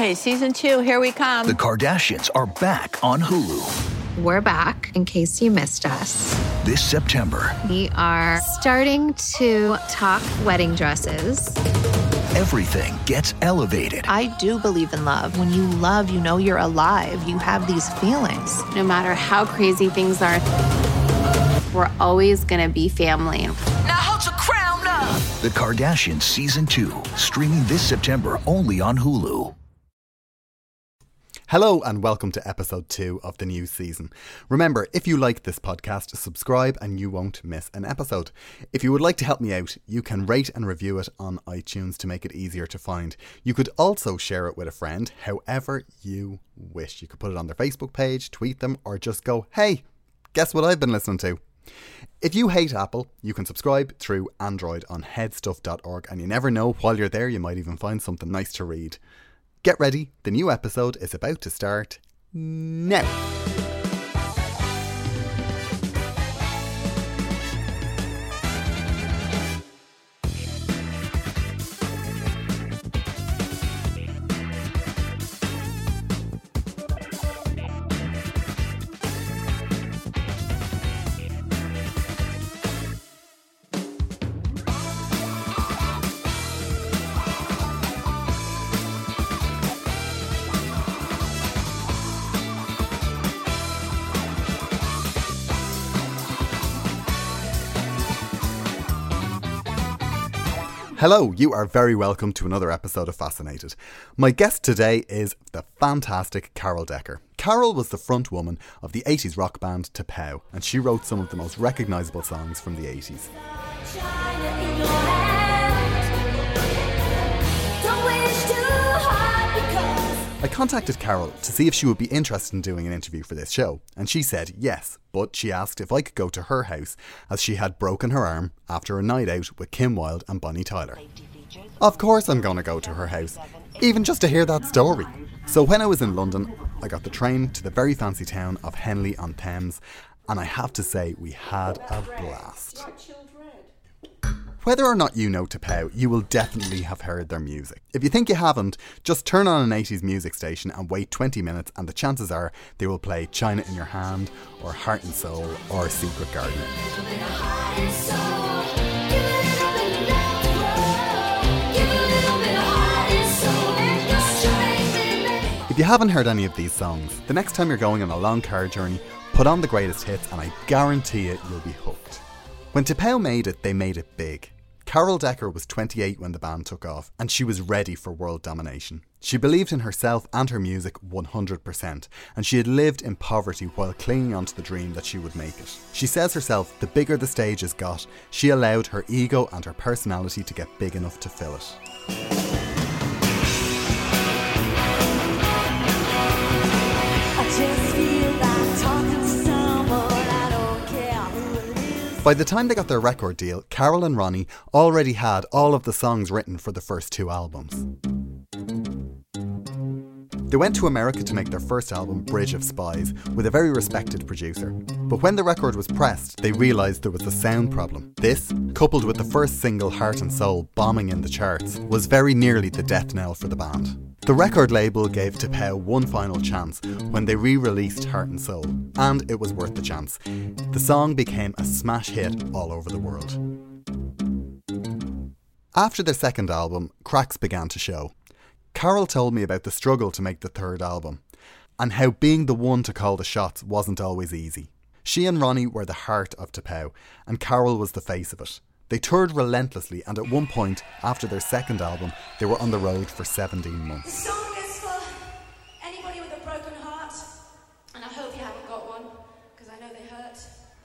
Okay, season 2, here we come. The Kardashians are back on Hulu. We're back, in case you missed us. This September. We are starting to talk wedding dresses. Everything gets elevated. I do believe in love. When you love, you know you're alive. You have these feelings. No matter how crazy things are, we're always going to be family. Now hold your crown up. The Kardashians Season 2, streaming this September only on Hulu. Hello and welcome to episode 2 of the new season. Remember, if you like this podcast, subscribe and you won't miss an episode. If you would like to help me out, you can rate and review it on iTunes to make it easier to find. You could also share it with a friend, however you wish. You could put it on their Facebook page, tweet them, or just go, hey, guess what I've been listening to? If you hate Apple, you can subscribe through Android on headstuff.org, and you never know, while you're there you might even find something nice to read. Get ready, the new episode is about to start now. Hello, you are very welcome to another episode of Fascinated. My guest today is the fantastic Carol Decker. Carol was the front woman of the 80s rock band T'Pau, and she wrote some of the most recognisable songs from the 80s. China in your hand. Don't wish too hard because... I contacted Carol to see if she would be interested in doing an interview for this show, and she said yes, but she asked if I could go to her house as she had broken her arm after a night out with Kim Wilde and Bonnie Tyler. Of course I'm going to go to her house, even just to hear that story. So when I was in London, I got the train to the very fancy town of Henley-on-Thames, and I have to say we had a blast. Whether or not you know T'Pau, you will definitely have heard their music. If you think you haven't, just turn on an 80s music station and wait 20 minutes and the chances are they will play China In Your Hand or Heart and Soul or Secret Garden. If you haven't heard any of these songs, the next time you're going on a long car journey, put on the greatest hits and I guarantee it you'll be hooked. When T'Pau made it, they made it big. Carol Decker was 28 when the band took off, and she was ready for world domination. She believed in herself and her music 100%, and she had lived in poverty while clinging onto the dream that she would make it. She says herself, the bigger the stage has got, she allowed her ego and her personality to get big enough to fill it. By the time they got their record deal, Carol and Ronnie already had all of the songs written for the first two albums. They went to America to make their first album, Bridge of Spies, with a very respected producer. But when the record was pressed, they realised there was a sound problem. This, coupled with the first single, Heart and Soul, bombing in the charts, was very nearly the death knell for the band. The record label gave T'Pau one final chance when they re-released Heart and Soul, and it was worth the chance. The song became a smash hit all over the world. After their second album, cracks began to show. Carol told me about the struggle to make the third album, and how being the one to call the shots wasn't always easy. She and Ronnie were the heart of T'Pau, and Carol was the face of it. They toured relentlessly, and at one point, after their second album, they were on the road for 17 months. This song is for anybody with a broken heart, and I hope you haven't got one, because I know they hurt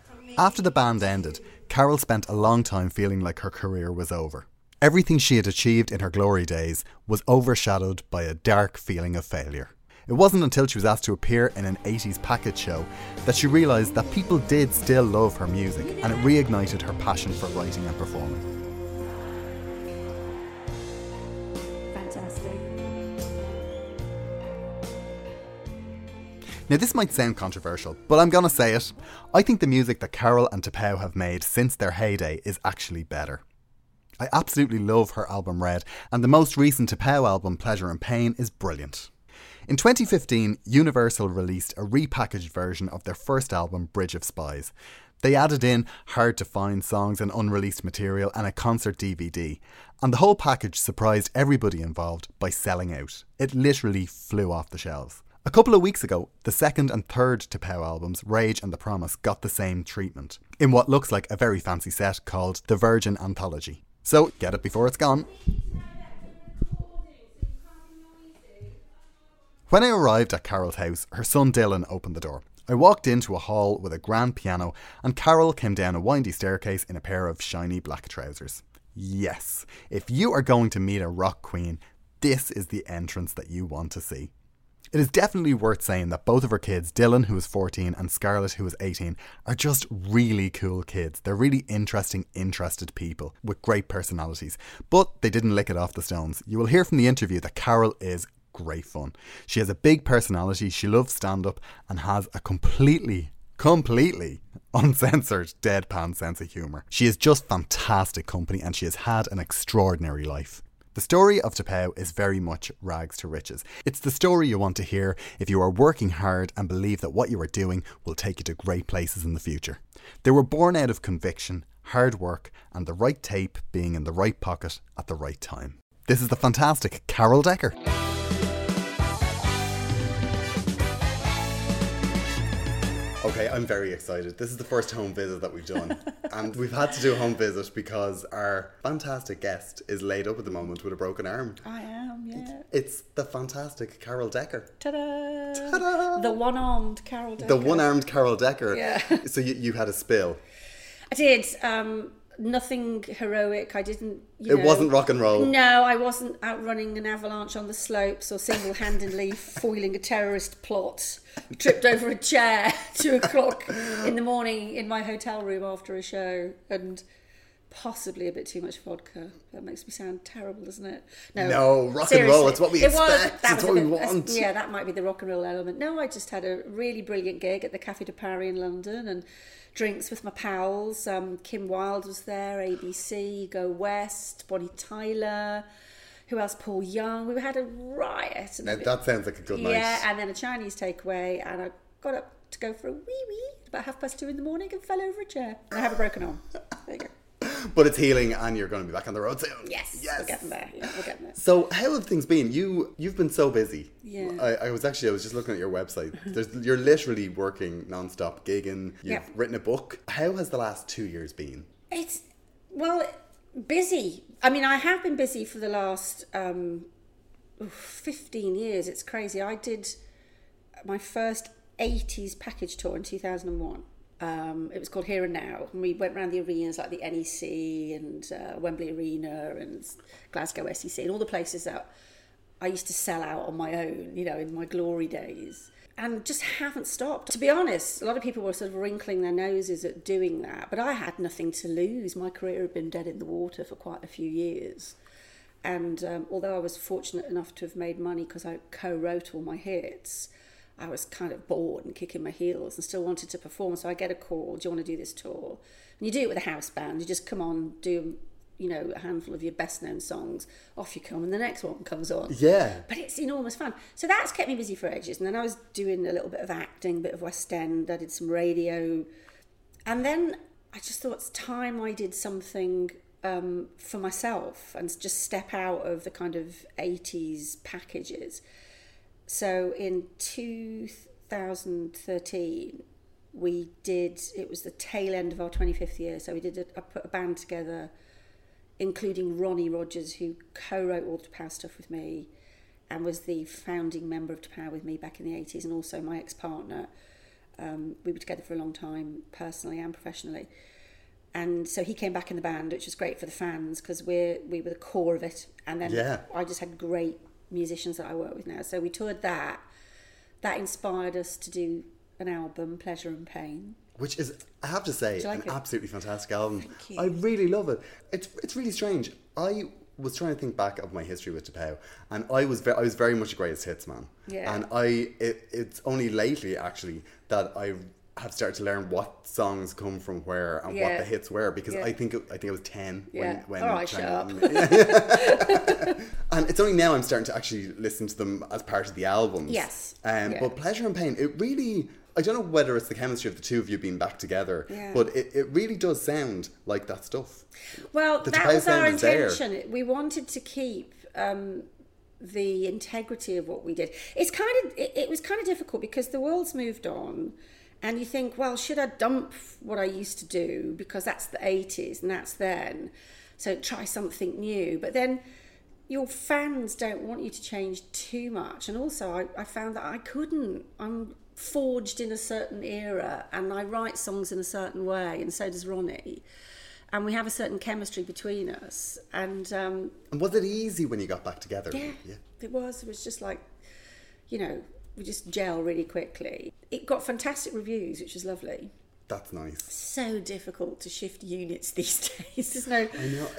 from me. After the band ended, Carol spent a long time feeling like her career was over. Everything she had achieved in her glory days was overshadowed by a dark feeling of failure. It wasn't until she was asked to appear in an 80s package show that she realised that people did still love her music, and it reignited her passion for writing and performing. Fantastic. Now this might sound controversial, but I'm going to say it. I think the music that Carol and T'Pau have made since their heyday is actually better. I absolutely love her album Red, and the most recent T'Pau album, Pleasure and Pain, is brilliant. In 2015, Universal released a repackaged version of their first album, Bridge of Spies. They added in hard-to-find songs and unreleased material and a concert DVD, and the whole package surprised everybody involved by selling out. It literally flew off the shelves. A couple of weeks ago, the second and third T'Pau albums, Rage and The Promise, got the same treatment, in what looks like a very fancy set called The Virgin Anthology. So, get it before it's gone. When I arrived at Carol's house, her son Dylan opened the door. I walked into a hall with a grand piano, and Carol came down a windy staircase in a pair of shiny black trousers. Yes, if you are going to meet a rock queen, this is the entrance that you want to see. It is definitely worth saying that both of her kids, Dylan, who is 14, and Scarlett, who is 18, are just really cool kids. They're really interesting, interested people with great personalities. But they didn't lick it off the stones. You will hear from the interview that Carol is great fun. She has a big personality, she loves stand-up, and has a completely uncensored, deadpan sense of humour. She is just fantastic company, and she has had an extraordinary life. The story of T'Pau is very much rags to riches. It's the story you want to hear if you are working hard and believe that what you are doing will take you to great places in the future. They were born out of conviction, hard work, and the right tape being in the right pocket at the right time. This is the fantastic Carol Decker. Okay, I'm very excited. This is the first home visit that we've done. And we've had to do a home visit because our fantastic guest is laid up at the moment with a broken arm. I am, yeah. It's the fantastic Carol Decker. Ta-da! Ta-da! The one-armed Carol Decker. The one-armed Carol Decker. Yeah. So you had a spill. I did. Nothing heroic. I didn't, wasn't rock and roll. No, I wasn't out running an avalanche on the slopes or single-handedly foiling a terrorist plot. Tripped over a chair 2:00 in the morning in my hotel room after a show, and possibly a bit too much vodka. That makes me sound terrible, doesn't it? No, rock and roll, it's what we expect. It's what we want. Yeah, that might be the rock and roll element. No, I just had a really brilliant gig at the Café de Paris in London, and drinks with my pals. Kim Wilde was there, ABC, Go West, Bonnie Tyler. Who else? Paul Young. We had a riot. Now, that sounds like a good night. Yeah, and then a Chinese takeaway, and I got up to go for a wee about 2:30 in the morning and fell over a chair. And I have a broken arm. There you go. But it's healing, and you're going to be back on the road soon. Yes. We're getting there. Yeah, we're getting there. So, how have things been? You've been so busy. Yeah. I was just looking at your website. You're literally working non-stop, gigging. You've written a book. How has the last 2 years been? Busy. I mean, I have been busy for the last 15 years. It's crazy. I did my first 80s package tour in 2001. It was called Here and Now. And we went around the arenas like the NEC and Wembley Arena and Glasgow SEC and all the places that I used to sell out on my own, in my glory days. And just haven't stopped. To be honest, a lot of people were sort of wrinkling their noses at doing that, but I had nothing to lose. My career had been dead in the water for quite a few years. And although I was fortunate enough to have made money because I co-wrote all my hits, I was kind of bored and kicking my heels and still wanted to perform. So I get a call, do you want to do this tour? And you do it with a house band. You just come on, do a handful of your best known songs, off you come, and the next one comes on. Yeah. But it's enormous fun. So that's kept me busy for ages. And then I was doing a little bit of acting, a bit of West End, I did some radio. And then I just thought it's time I did something for myself and just step out of the kind of 80s packages. So in 2013, it was the tail end of our 25th year, so I put a band together including Ronnie Rogers, who co-wrote all the T'Pau stuff with me and was the founding member of T'Pau with me back in the 80s, and also my ex-partner. We were together for a long time, personally and professionally. And so he came back in the band, which was great for the fans because we were the core of it. And then I just had great musicians that I work with now. So we toured that. That inspired us to do an album, Pleasure and Pain. Which is, I have to say, an absolutely fantastic album. Thank you. I really love it. It's really strange. I was trying to think back of my history with T'Pau, and I was very much a greatest hits man. Yeah. And it's only lately, actually, that I have started to learn what songs come from where and what the hits were, because I think I was 10 when all right, shut up. And it's only now I'm starting to actually listen to them as part of the albums. Yes. But Pleasure and Pain, it really, I don't know whether it's the chemistry of the two of you being back together, but it really does sound like that stuff. Well, that was our intention. We wanted to keep the integrity of what we did. It's kind of it was kind of difficult because the world's moved on. And you think, well, should I dump what I used to do? Because that's the 80s and that's then. So try something new. But then your fans don't want you to change too much. And also I found that I couldn't. I'm forged in a certain era and I write songs in a certain way. And so does Ronnie. And we have a certain chemistry between us. And was it easy when you got back together? Yeah, it was. It was just like, you know, we just gel really quickly. It got fantastic reviews, which is lovely. That's nice. So difficult to shift units these days. There's no.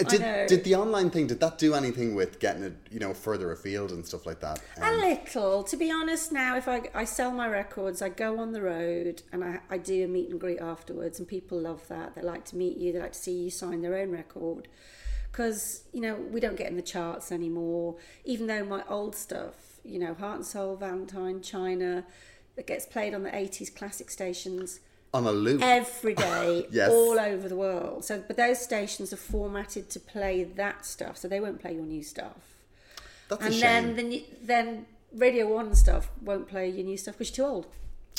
I know. Did the online thing? Did that do anything with getting it, you know, further afield and stuff like that? A little, to be honest. Now, if I sell my records, I go on the road and I do a meet and greet afterwards, and people love that. They like to meet you. They like to see you sign their own record, because you know we don't get in the charts anymore. Even though my old stuff, you know, Heart and Soul, Valentine, China, that gets played on the 80s classic stations. On a loop. Every day, yes. All over the world. So, but those stations are formatted to play that stuff, so they won't play your new stuff. That's a shame. And then Radio 1 stuff won't play your new stuff because you're too old.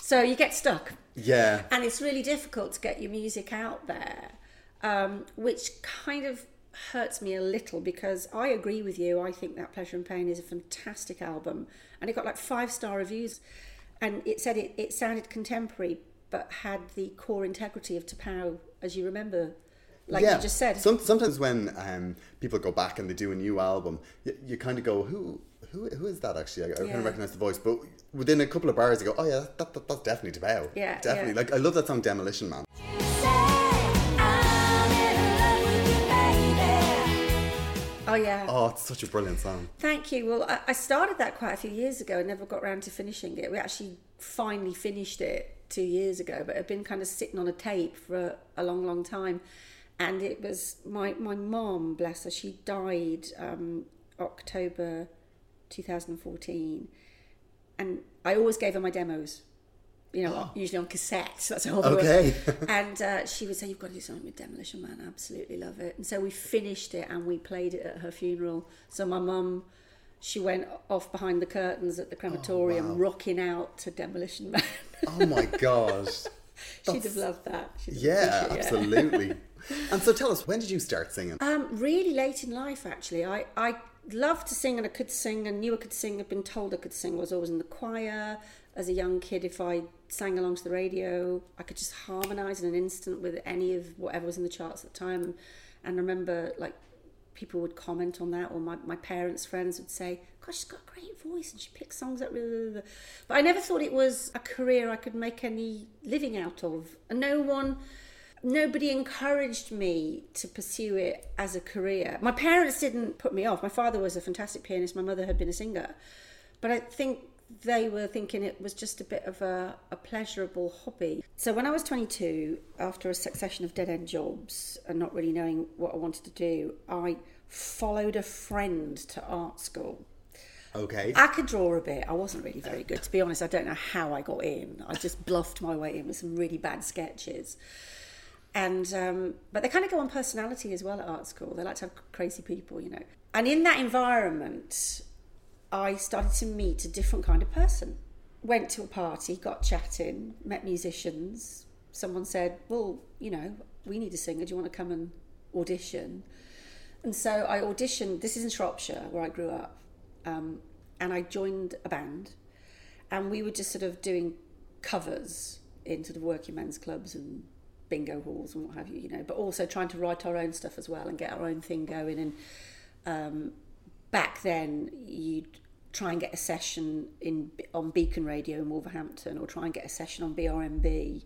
So you get stuck. Yeah. And it's really difficult to get your music out there, which kind of hurts me a little, because I agree with you. I think that Pleasure and Pain is a fantastic album, and it got like 5-star reviews, and it said it sounded contemporary but had the core integrity of T'Pau, as you remember, like you just said. Sometimes when people go back and they do a new album, you kind of go, who is that actually? I kind of recognise the voice, but within a couple of bars you go, oh yeah, that's definitely T'Pau. Yeah, definitely. Yeah. Like I love that song Demolition Man. Oh, yeah. Oh, it's such a brilliant song. Thank you. Well, I started that quite a few years ago and never got around to finishing it. We actually finally finished it 2 years ago, but it had been kind of sitting on a tape for a long, long time. And it was my mom, bless her, she died October 2014. And I always gave her my demos, you know, usually on cassette. So that's a whole other one. And she would say, you've got to do something with Demolition Man. I absolutely love it. And so we finished it and we played it at her funeral. So my mum, she went off behind the curtains at the crematorium, rocking out to Demolition Man. Oh my gosh. She'd have loved that. Absolutely. And so tell us, when did you start singing? Really late in life, actually. I loved to sing, and I could sing, and knew I could sing. I'd been told I could sing. I was always in the choir. As a young kid, if I sang along to the radio, I could just harmonise in an instant with any of whatever was in the charts at the time. And I remember, like, people would comment on that, or my parents' friends would say, gosh, she's got a great voice and she picks songs up. Blah, blah, blah. But I never thought it was a career I could make any living out of. And nobody encouraged me to pursue it as a career. My parents didn't put me off. My father was a fantastic pianist. My mother had been a singer. But I think they were thinking it was just a bit of a pleasurable hobby. So when I was 22, after a succession of dead-end jobs and not really knowing what I wanted to do, I followed a friend to art school. Okay. I could draw a bit. I wasn't really very good. To be honest, I don't know how I got in. I just bluffed my way in with some really bad sketches. And but they kind of go on personality as well at art school. They like to have crazy people, you know. And in that environment, I started to meet a different kind of person. Went to a party, got chatting, met musicians. Someone said, well, you know, we need a singer. Do you want to come and audition? And so I auditioned. This is in Shropshire, where I grew up. And I joined a band. And we were just sort of doing covers in sort of working men's clubs and bingo halls and what have you, you know. But also trying to write our own stuff as well and get our own thing going. And back then, you'd try and get a session on Beacon Radio in Wolverhampton, or try and get a session on BRMB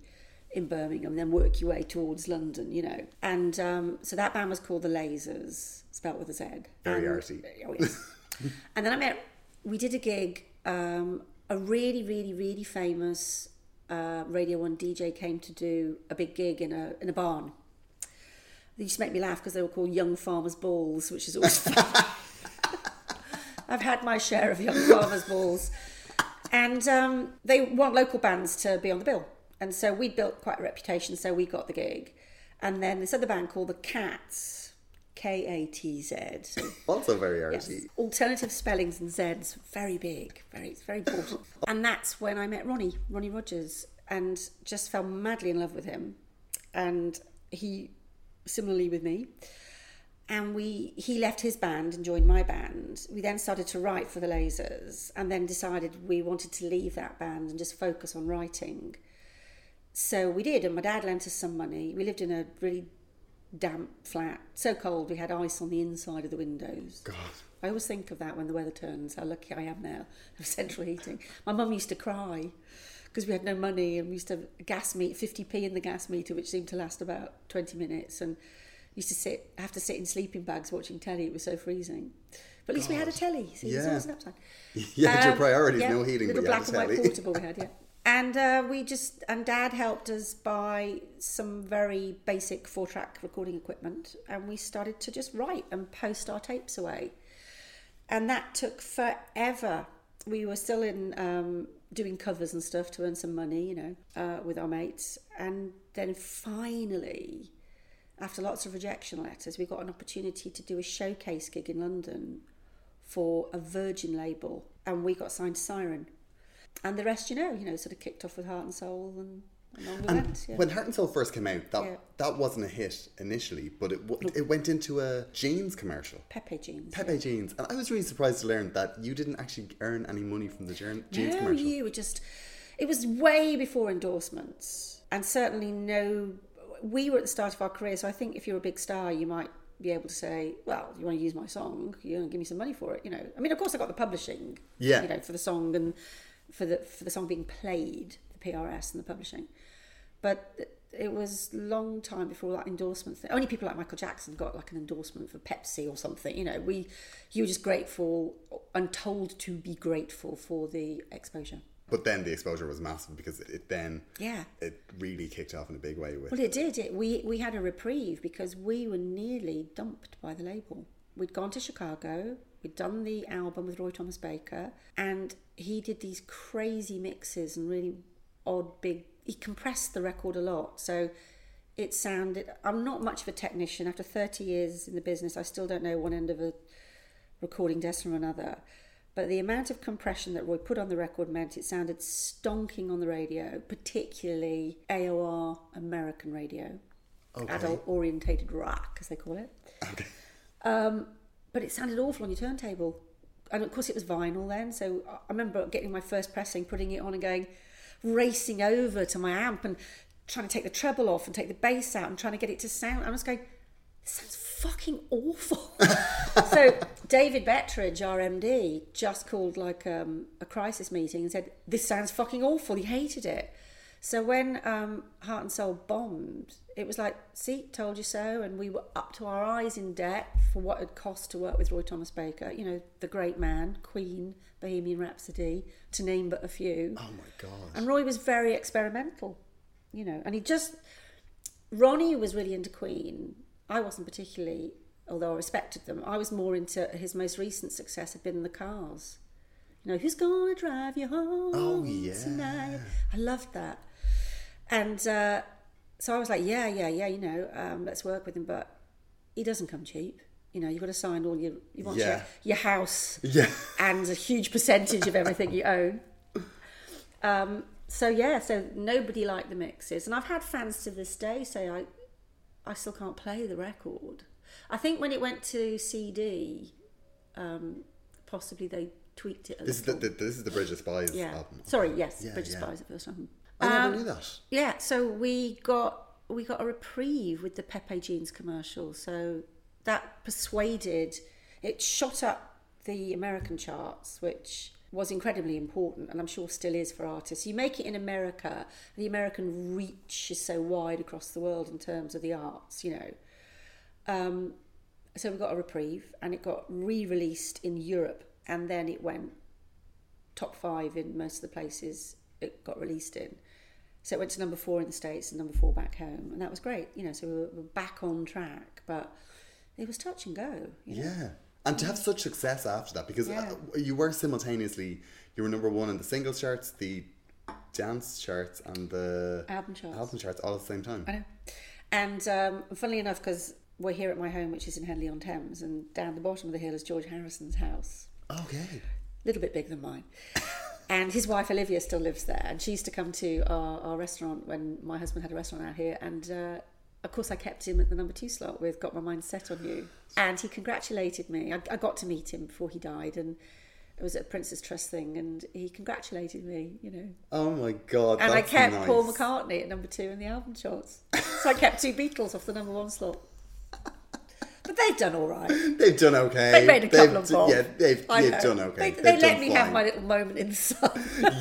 in Birmingham, then work your way towards London, you know. And so that band was called the Lasers, spelt with a Z. Very arty. Oh, yes. And then we did a gig, a really, really, really famous Radio 1 DJ came to do a big gig in a barn. They used to make me laugh because they were called Young Farmers' Balls, which is always fun. I've had my share of Young Farmers' Balls. And they want local bands to be on the bill. And so we built quite a reputation, so we got the gig. And then this other band called The Cats, K-A-T-Z. Also very Irish. Yes. Alternative spellings and Zs, very big, very important. And that's when I met Ronnie Rogers, and just fell madly in love with him. And he, similarly with me. And he left his band and joined my band. We then started to write for the Lasers, and then decided we wanted to leave that band and just focus on writing. So we did, and my dad lent us some money. We lived in a really damp flat, so cold we had ice on the inside of the windows. God. I always think of that when the weather turns, how lucky I am now of central heating. My mum used to cry because we had no money, and we used to have a gas meter, 50p in the gas meter, which seemed to last about 20 minutes, and used to have to sit in sleeping bags watching telly. It was so freezing. But at least we had a telly, so it was always an upside. Yeah, it's your priorities, no heating, but you had a telly. Little black and white portable we had, yeah. And Dad helped us buy some very basic 4-track recording equipment, and we started to just write and post our tapes away. And that took forever. We were still in doing covers and stuff to earn some money, with our mates. And then finally, after lots of rejection letters, we got an opportunity to do a showcase gig in London for a Virgin label, and we got signed to Siren. And the rest, sort of kicked off with Heart and Soul, and on we went. Yeah. When Heart and Soul first came out, that wasn't a hit initially, but it went into a jeans commercial. Pepe Jeans. And I was really surprised to learn that you didn't actually earn any money from the jeans commercial. No, you were just... It was way before endorsements. And certainly no... We were at the start of our career, so I think if you're a big star, you might be able to say, well, you want to use my song, you're going to give me some money for it, I mean, of course I got the publishing, for the song and... for the song being played, the PRS and the publishing. But it was long time before that endorsement thing. Only people like Michael Jackson got like an endorsement for Pepsi or something. You were just grateful and told to be grateful for the exposure. But then the exposure was massive because it really kicked off in a big way. We had a reprieve because we were nearly dumped by the label. We'd gone to Chicago, we'd done the album with Roy Thomas Baker, and he did these crazy mixes and really odd big... He compressed the record a lot, so it sounded... I'm not much of a technician. After 30 years in the business, I still don't know one end of a recording desk from another. But the amount of compression that Roy put on the record meant it sounded stonking on the radio, particularly AOR American radio. Okay. Adult-orientated rock, as they call it. Okay. But it sounded awful on your turntable. And of course it was vinyl then, so I remember getting my first pressing, putting it on and going, racing over to my amp and trying to take the treble off and take the bass out and trying to get it to sound. I was going, this sounds fucking awful. So David Bettridge, our MD, just called like a crisis meeting and said, this sounds fucking awful. He hated it. So when Heart and Soul bombed, it was like, see, told you so, and we were up to our eyes in debt for what it cost to work with Roy Thomas Baker, the great man, Queen, Bohemian Rhapsody, to name but a few. Oh my God. And Roy was very experimental, and Ronnie was really into Queen. I wasn't particularly, although I respected them. I was more into his most recent success had been The Cars. Who's gonna drive you home tonight? I loved that. And so I was like, let's work with him, but he doesn't come cheap. You've got to sign all your house and a huge percentage of everything you own. So nobody liked the mixes. And I've had fans to this day say, I still can't play the record. I think when it went to CD, possibly they tweaked it a little. This is the Bridge of Spies album. Sorry, yes, yeah, Bridge of Spies, the first album. I never knew that. Yeah, so we got a reprieve with the Pepe Jeans commercial. So that persuaded... It shot up the American charts, which was incredibly important, and I'm sure still is for artists. You make it in America, the American reach is so wide across the world in terms of the arts, So we got a reprieve, and it got re-released in Europe, and then it went top 5 in most of the places it got released in. So it went to number 4 in the States and number 4 back home, and that was great, you know, so we were back on track, but it was touch and go, you know? Yeah. And to have such success after that, because you were simultaneously, you were number 1 in the singles charts, the dance charts, and the album charts all at the same time. I know. And funnily enough, because we're here at my home, which is in Henley-on-Thames, and down the bottom of the hill is George Harrison's house. Okay. A little bit bigger than mine. And his wife, Olivia, still lives there. And she used to come to our restaurant when my husband had a restaurant out here. And of course, I kept him at the number 2 slot with Got My Mind Set On You. And he congratulated me. I got to meet him before he died. And it was at a Prince's Trust thing. And he congratulated me, you know. Oh, my God, that's nice. And I kept Paul McCartney at number 2 in the album charts. So I kept 2 Beatles off the number 1 slot. But they've done all right. They've done okay. They've made a couple of bombs. Yeah, they've done okay. They let me have my little moment in the sun.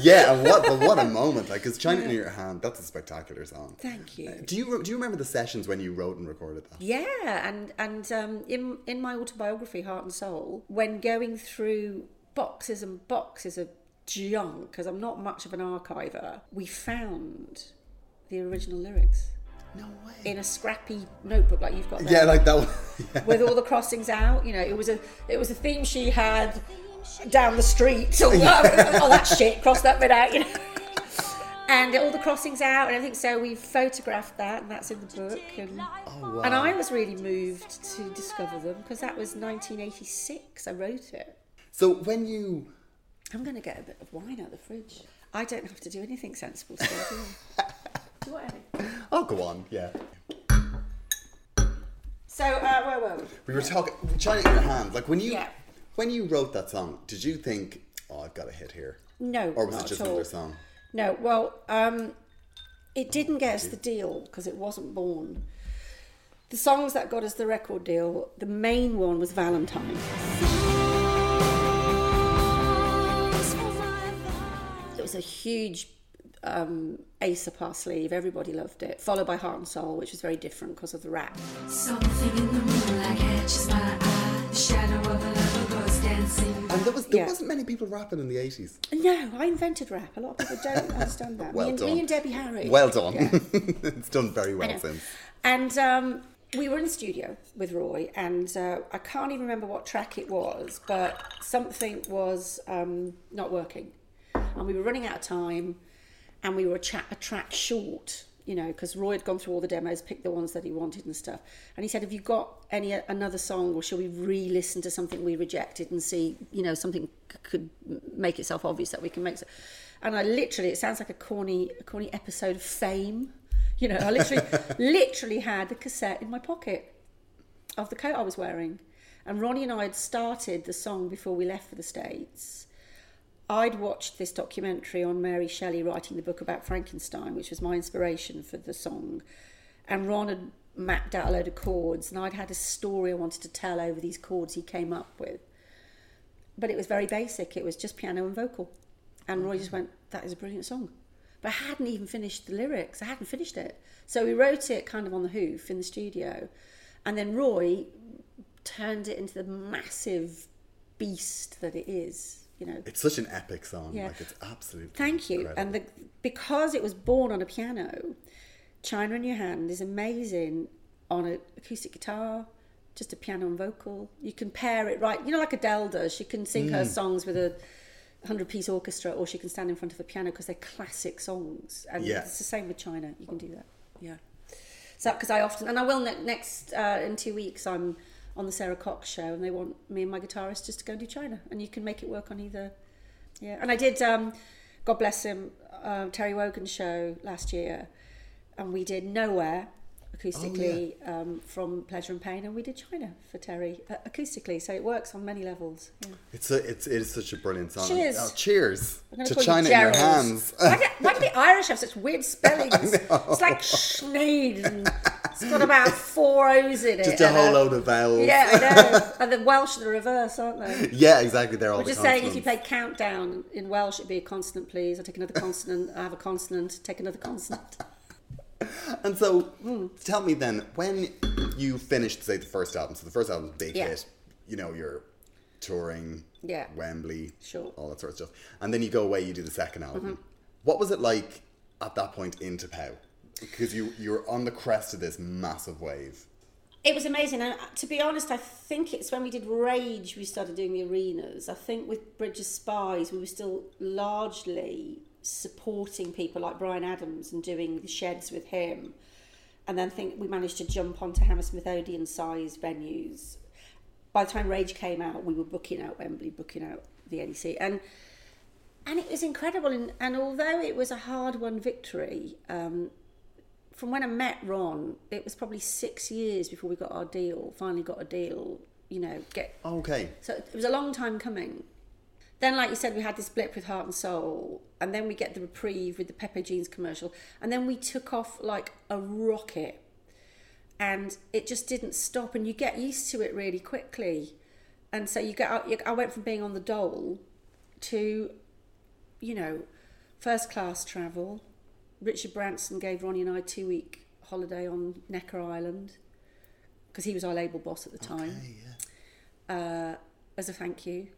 Yeah, and what a moment. Like, because China In Your Hand, that's a spectacular song. Thank you. Do you remember the sessions when you wrote and recorded that? Yeah, and in my autobiography, Heart and Soul, when going through boxes and boxes of junk, because I'm not much of an archiver, we found the original lyrics. No way. In a scrappy notebook like you've got there. Yeah, like that one. Yeah. With all the crossings out, you know, it was a theme she had down the street. All that shit, cross that bit out, you know. And all the crossings out and everything. So we photographed that, and that's in the book. And, and I was really moved to discover them, because that was 1986 I wrote it. So when you... I'm going to get a bit of wine out of the fridge. I don't have to do anything sensible today, do I? Do you want any? Oh, go on, yeah. So, where were we? We were talking, China In Your Hand. Like, when you wrote that song, did you think, oh, I've got a hit here? No, or was it just another song? No, well, it didn't get us the deal, because it wasn't born. The songs that got us the record deal, the main one was Valentine. It was a huge... ace up our sleeve, everybody loved it, followed by Heart and Soul, which was very different because of the rap. Something in the moonlight catches my eye, the shadow of a lover goes dancing. And there wasn't many people rapping in the 80s. No, I invented rap. A lot of people don't understand that. Me and Debbie Harry. Well done. Yeah. It's done very well since. And we were in the studio with Roy, and I can't even remember what track it was, but something was not working. And we were running out of time. And we were a track short, you know, because Roy had gone through all the demos, picked the ones that he wanted and stuff. And he said, have you got another song, or shall we re-listen to something we rejected and see, you know, something could make itself obvious that we can make it? And I literally, it sounds like a corny episode of Fame. You know, I literally had the cassette in my pocket of the coat I was wearing. And Ronnie and I had started the song before we left for the States. I'd watched this documentary on Mary Shelley writing the book about Frankenstein, which was my inspiration for the song. And Ron had mapped out a load of chords, and I'd had a story I wanted to tell over these chords he came up with. But it was very basic. It was just piano and vocal. And Roy just went, that is a brilliant song. But I hadn't even finished the lyrics. I hadn't finished it. So we wrote it kind of on the hoof in the studio. And then Roy turned it into the massive beast that it is. You know. It's such an epic song. Yeah. Like, it's absolutely thank you. Incredible. And because it was born on a piano, China In Your Hand is amazing on an acoustic guitar, just a piano and vocal. You can pair it right, you know, like Adele does. She can sing her songs with a 100-piece orchestra, or she can stand in front of the piano, because they're classic songs. And it's the same with China. You can do that. Yeah. So because I often, and I will next in 2 weeks, I'm on the Sarah Cox show, and they want me and my guitarist just to go and do China, and you can make it work on either. Yeah, and I did, God bless him, Terry Wogan's show last year, and we did Nowhere acoustically from Pleasure and Pain, and we did China for Terry acoustically, so it works on many levels. Yeah. It is such a brilliant song. Cheers. Oh, cheers to China In Your Hands. Why do the Irish have such weird spellings? It's like Schneid and... It's got about 4 O's in it. Just a whole load of vowels. Yeah, I know. And the Welsh are the reverse, aren't they? Yeah, exactly. They're all we're the just consonants. Saying if you play Countdown in Welsh, it'd be a consonant, please. I take another consonant. I have a consonant. Take another consonant. And so, tell me then, when you finished, say, the first album. So the first album was a big hit. You know, you're touring, Wembley, all that sort of stuff. And then you go away, you do the second album. Mm-hmm. What was it like at that point in T'Pau? Because you're on the crest of this massive wave. It was amazing, and to be honest, I think it's when we did Rage we started doing the arenas. I think with Bridge of Spies we were still largely supporting people like Brian Adams and doing the sheds with him. And then I think we managed to jump onto Hammersmith Odeon size venues. By the time Rage came out, we were booking out Wembley, booking out the NEC. And it was incredible. And although it was a hard-won victory, from when I met Ron, it was probably 6 years before we got our deal, finally got a deal, Okay. So it was a long time coming. Then, like you said, we had this blip with Heart and Soul, and then we get the reprieve with the Pepe Jeans commercial, and then we took off like a rocket, and it just didn't stop, and you get used to it really quickly. And so you get out, I went from being on the dole to, first class travel. Richard Branson gave Ronnie and I a 2-week holiday on Necker Island, because he was our label boss at the time, as a thank you,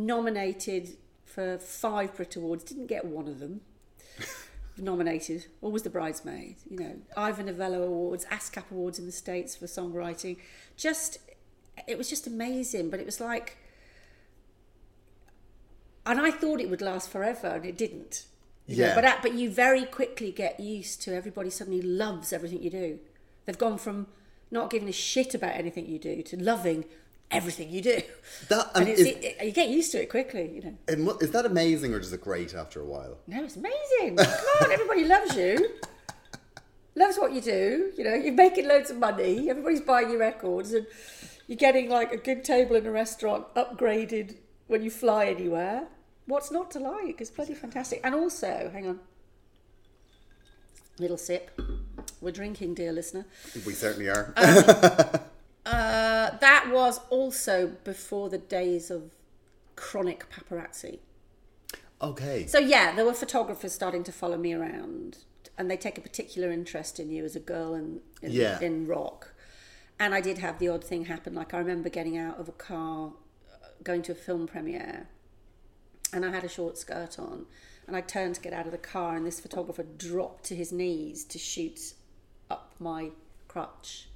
Nominated for 5 Brit Awards, didn't get one of them. Nominated, always the bridesmaid, Ivor Novello Awards, ASCAP Awards in the States for songwriting. It was just amazing, but it was like, and I thought it would last forever, and it didn't. Yeah. But you very quickly get used to everybody suddenly loves everything you do. They've gone from not giving a shit about anything you do to loving everything you do. You get used to it quickly, And is that amazing, or does it grate after a while? No, it's amazing. Come on, everybody loves you. Loves what you do. You're making loads of money. Everybody's buying your records, and you're getting like a good table in a restaurant, upgraded when you fly anywhere. What's not to like? It's bloody fantastic. And also, hang on, little sip. We're drinking, dear listener. We certainly are. That was also before the days of chronic paparazzi. Okay. So yeah, there were photographers starting to follow me around, and they take a particular interest in you as a girl in rock. And I did have the odd thing happen. Like I remember getting out of a car, going to a film premiere, and I had a short skirt on, and I turned to get out of the car, and this photographer dropped to his knees to shoot up my crotch.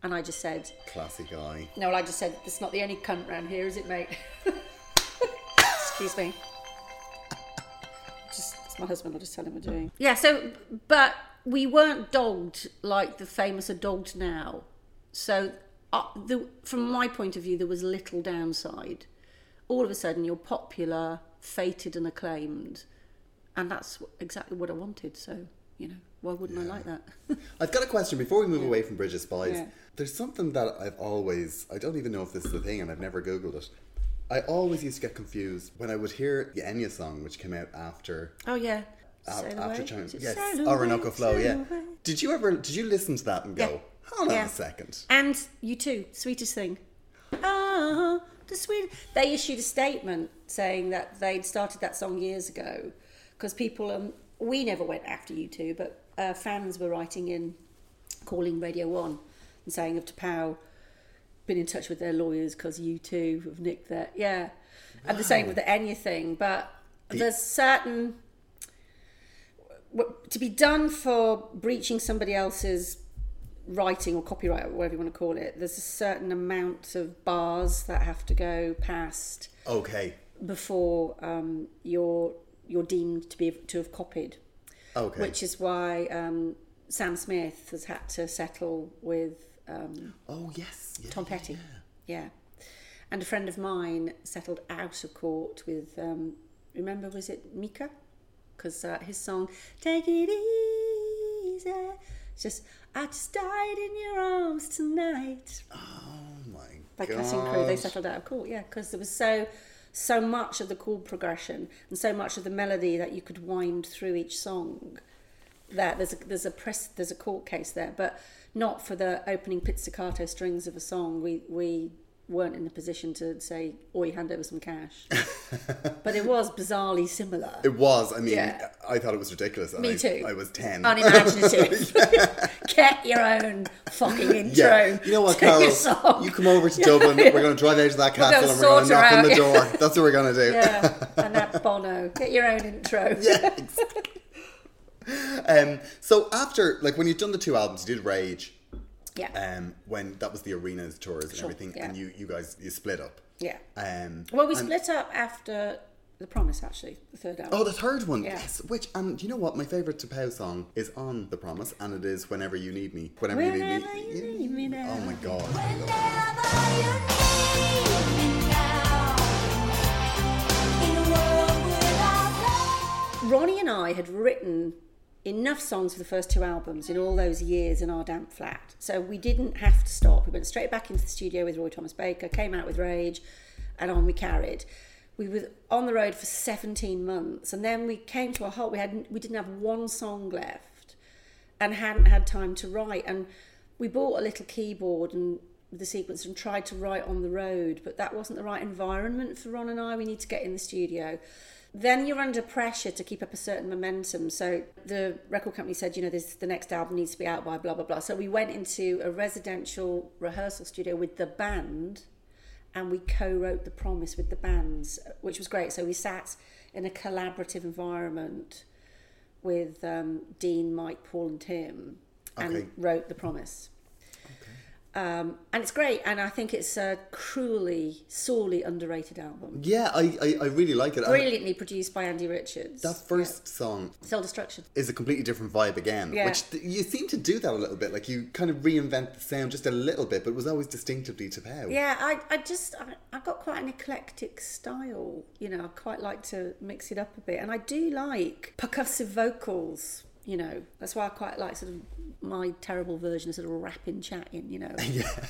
And I just said... Classy guy. No, I just said, it's not the only cunt round here, is it, mate? Excuse me. It's my husband, I'll just tell him we're doing. Yeah, but we weren't dogged like the famous are dogged now. So from my point of view, there was little downside. All of a sudden, you're popular, fated and acclaimed. And that's exactly what I wanted, so, why wouldn't I like that? I've got a question before we move away from Bridge of Spies. Yeah. There's something that I don't even know if this is a thing, and I've never Googled it. I always used to get confused when I would hear the Enya song, which came out after. Oh yeah, after China. Yes, Orinoco Flow. Yeah. Did you listen to that and go, hold on a second? And U2, sweetest thing. Ah, the sweet. They issued a statement saying that they'd started that song years ago because people we never went after U2, but fans were writing in, calling Radio 1 and saying of T'Pau, been in touch with their lawyers because U2 have nicked that. Yeah. Wow. And the same with the Enya thing. But there's certain... To be done for breaching somebody else's writing or copyright or whatever you want to call it, there's a certain amount of bars that have to go past... Okay. ...before you're deemed to have copied. Okay. Which is why Sam Smith has had to settle with Tom Petty. Yeah. And a friend of mine settled out of court with, remember, was it Mika? Because his song, Take It Easy, it's just, I just died in your arms tonight. Oh my God. By Cutting Crew, they settled out of court, yeah, because there was so much of the chord progression and so much of the melody that you could wind through each song that there's a court case there, but not for the opening pizzicato strings of a song. We weren't in a position to say, oi, hand over some cash. But it was bizarrely similar. It was. I mean, yeah. I thought it was ridiculous. Me too. I was 10. Unimaginative. Get your own fucking intro. Yeah. You know what, Carol? You come over to Dublin. We're going to drive out to that castle and we're going to knock on the door. That's what we're going to do. Yeah. And that Bono. Get your own intro. Yeah. So after, like, when you've done the two albums, you did Rage. Yeah. When that was the arenas tours and everything, yeah. And you guys split up. Yeah. Well, we split up after The Promise, actually, the third album. Oh, the third one, yeah. Yes. Which, do you know what? My favourite T'Pau song is on The Promise, and it is Whenever You Need Me. Whenever you need me now. Oh my God. Whenever you need me. Ronnie and I had written enough songs for the first two albums in all those years in our damp flat. So we didn't have to stop. We went straight back into the studio with Roy Thomas Baker, came out with Rage, and on we carried. We were on the road for 17 months, and then we came to a halt. We didn't have one song left and hadn't had time to write. And we bought a little keyboard and the sequencer and tried to write on the road, but that wasn't the right environment for Ron and I. We need to get in the studio. Then you're under pressure to keep up a certain momentum. So the record company said, the next album needs to be out by blah, blah, blah. So we went into a residential rehearsal studio with the band, and we co-wrote The Promise with the bands, which was great. So we sat in a collaborative environment with Dean, Mike, Paul and Tim, and wrote The Promise. And it's great, and I think it's a sorely underrated album. Yeah, I really like it. Brilliantly produced by Andy Richards. That first song, Soul Destruction, is a completely different vibe again, which you seem to do that a little bit, like you kind of reinvent the sound just a little bit, but it was always distinctively T'Pau. Yeah, I've got quite an eclectic style, I quite like to mix it up a bit, and I do like percussive vocals. That's why I quite like sort of my terrible version of sort of rapping, chatting, Yeah.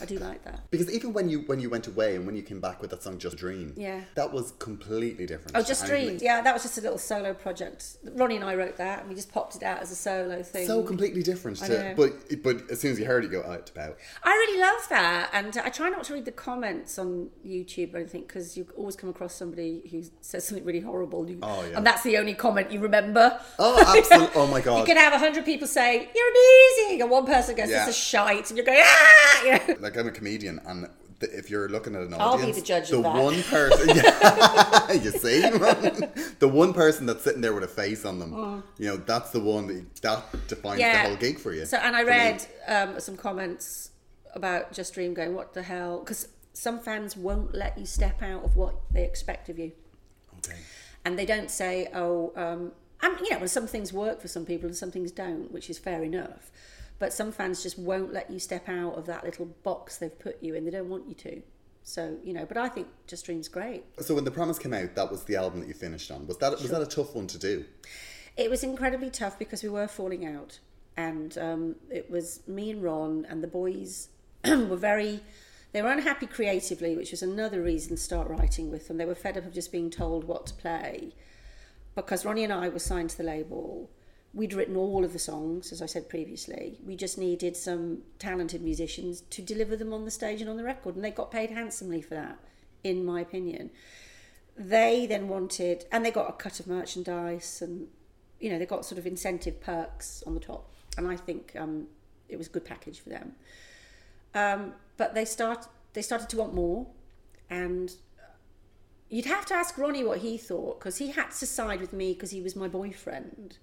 I do like that. Because even when you went away and when you came back with that song, Just Dream, that was completely different. Oh, Just Dream, that was just a little solo project. Ronnie and I wrote that and we just popped it out as a solo thing. So completely different. But as soon as you heard it, you go, oh, it's about. I really love that. And I try not to read the comments on YouTube or anything, because you always come across somebody who says something really horrible. And that's the only comment you remember. Oh, absolutely. Oh, my God. You can have 100 people say, you're amazing, and one person goes, this is shite, and you're going, ah! Like, I'm a comedian, and if you're looking at an audience... I'll be the judge of that. The one person... You see? The one person that's sitting there with a face on them, that's the one that defines the whole gig for you. So, and I read some comments about Just Dream going, what the hell? Because some fans won't let you step out of what they expect of you. Okay. And they don't say, and some things work for some people and some things don't, which is fair enough. But some fans just won't let you step out of that little box they've put you in. They don't want you to. So, but I think Just Dream's great. So when The Promise came out, that was the album that you finished on. Was that a tough one to do? It was incredibly tough because we were falling out. And it was me and Ron, and the boys were they were unhappy creatively, which was another reason to start writing with them. They were fed up of just being told what to play. Because Ronnie and I were signed to the label, we'd written all of the songs, as I said previously. We just needed some talented musicians to deliver them on the stage and on the record, and they got paid handsomely for that, in my opinion. They then wanted, and they got a cut of merchandise, and they got sort of incentive perks on the top, and I think it was a good package for them. But they started to want more, and you'd have to ask Ronnie what he thought, because he had to side with me because he was my boyfriend.